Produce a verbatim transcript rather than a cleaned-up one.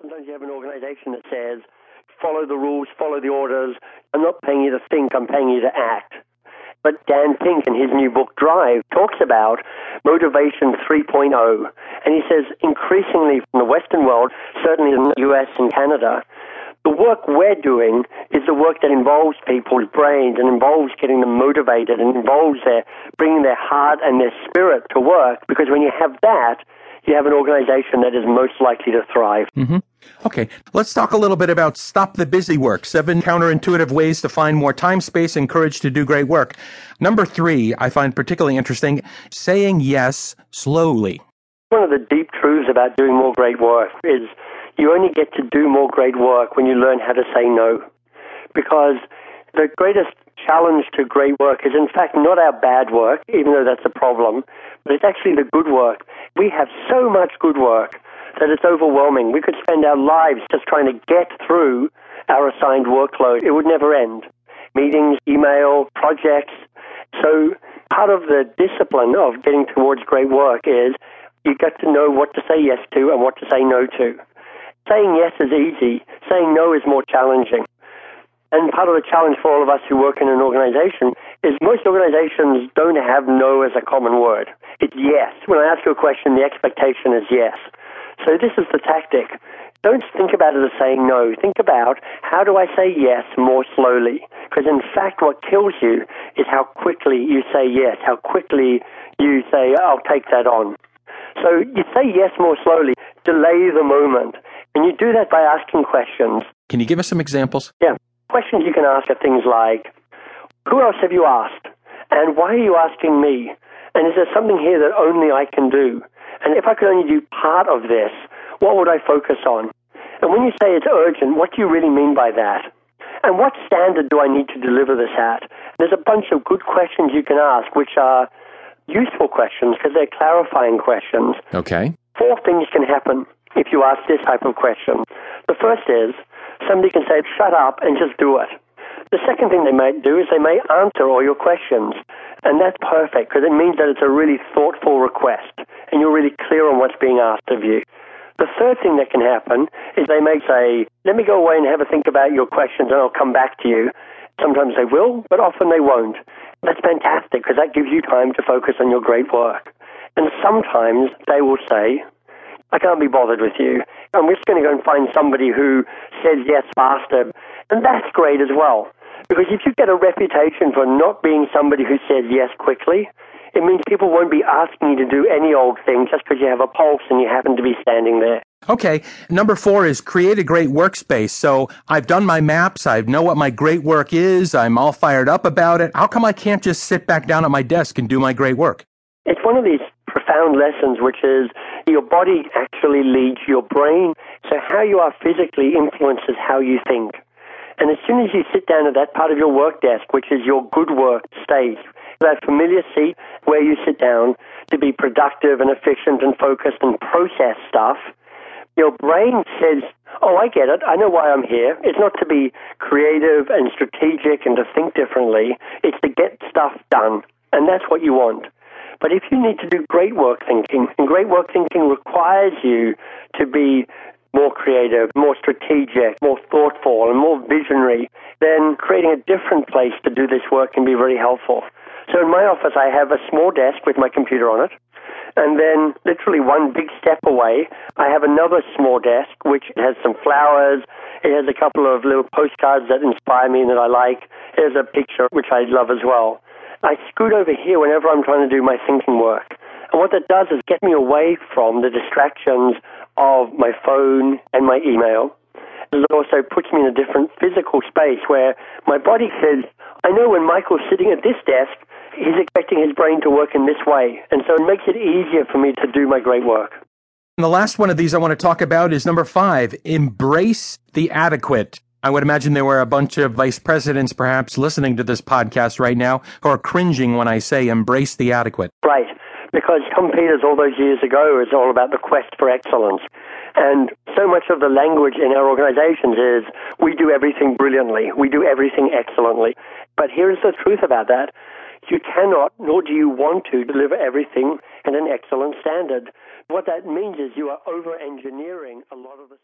Sometimes you have an organization that says, follow the rules, follow the orders. I'm not paying you to think, I'm paying you to act. But Dan Pink, in his new book, Drive, talks about motivation three point oh. And he says, increasingly from the Western world, certainly in the U S and Canada, the work we're doing is the work that involves people's brains and involves getting them motivated and involves their bringing their heart and their spirit to work. Because when you have that, you have an organization that is most likely to thrive. Mm-hmm. Okay, let's talk a little bit about Stop the Busy Work, seven counterintuitive ways to find more time, space, and courage to do great work. Number three, I find particularly interesting, saying yes slowly. One of the deep truths about doing more great work is you only get to do more great work when you learn how to say no. Because the greatest challenge to great work is, in fact, not our bad work, even though that's a problem, but it's actually the good work. We have so much good work that it's overwhelming. We could spend our lives just trying to get through our assigned workload. It would never end. Meetings, email, projects. So part of the discipline of getting towards great work is you got to know what to say yes to and what to say no to. Saying yes is easy. Saying no is more challenging. And part of the challenge for all of us who work in an organization is most organizations don't have no as a common word. It's yes. When I ask you a question, the expectation is yes. So this is the tactic. Don't think about it as saying no. Think about how do I say yes more slowly? Because in fact, what kills you is how quickly you say yes, how quickly you say, I'll take that on. So you say yes more slowly, delay the moment. And you do that by asking questions. Can you give us some examples? Yeah. Questions you can ask are things like, who else have you asked? And why are you asking me? And is there something here that only I can do? And if I could only do part of this, what would I focus on? And when you say it's urgent, what do you really mean by that? And what standard do I need to deliver this at? There's a bunch of good questions you can ask, which are useful questions because they're clarifying questions. Okay. Four things can happen if you ask this type of question. The first is, somebody can say, shut up and just do it. The second thing they might do is they may answer all your questions. And that's perfect because it means that it's a really thoughtful request and you're really clear on what's being asked of you. The third thing that can happen is they may say, let me go away and have a think about your questions and I'll come back to you. Sometimes they will, but often they won't. That's fantastic because that gives you time to focus on your great work. And sometimes they will say, I can't be bothered with you. I'm just going to go and find somebody who says yes faster. And that's great as well. Because if you get a reputation for not being somebody who says yes quickly, it means people won't be asking you to do any old thing just because you have a pulse and you happen to be standing there. Okay. Number four is create a great workspace. So I've done my maps. I know what my great work is. I'm all fired up about it. How come I can't just sit back down at my desk and do my great work? It's one of these profound lessons, which is your body actually leads your brain. So how you are physically influences how you think. And as soon as you sit down at that part of your work desk, which is your good work stage, that familiar seat where you sit down to be productive and efficient and focused and process stuff, your brain says, oh, I get it. I know why I'm here. It's not to be creative and strategic and to think differently. It's to get stuff done. And that's what you want. But if you need to do great work thinking, and great work thinking requires you to be more creative, more strategic, more thoughtful, and more visionary, then creating a different place to do this work can be very helpful. So in my office, I have a small desk with my computer on it, and then literally one big step away, I have another small desk, which has some flowers. It has a couple of little postcards that inspire me and that I like. It has a picture, which I love as well. I scoot over here whenever I'm trying to do my thinking work. And what that does is get me away from the distractions of my phone and my email. It also puts me in a different physical space where my body says, I know when Michael's sitting at this desk, he's expecting his brain to work in this way. And so it makes it easier for me to do my great work. And the last one of these I want to talk about is number five, embrace the adequate. I would imagine there were a bunch of vice presidents perhaps listening to this podcast right now who are cringing when I say embrace the adequate. Right. Because Tom Peters, all those years ago, is all about the quest for excellence. And so much of the language in our organizations is, we do everything brilliantly, we do everything excellently. But here is the truth about that. You cannot, nor do you want to, deliver everything at an excellent standard. What that means is you are over-engineering a lot of the...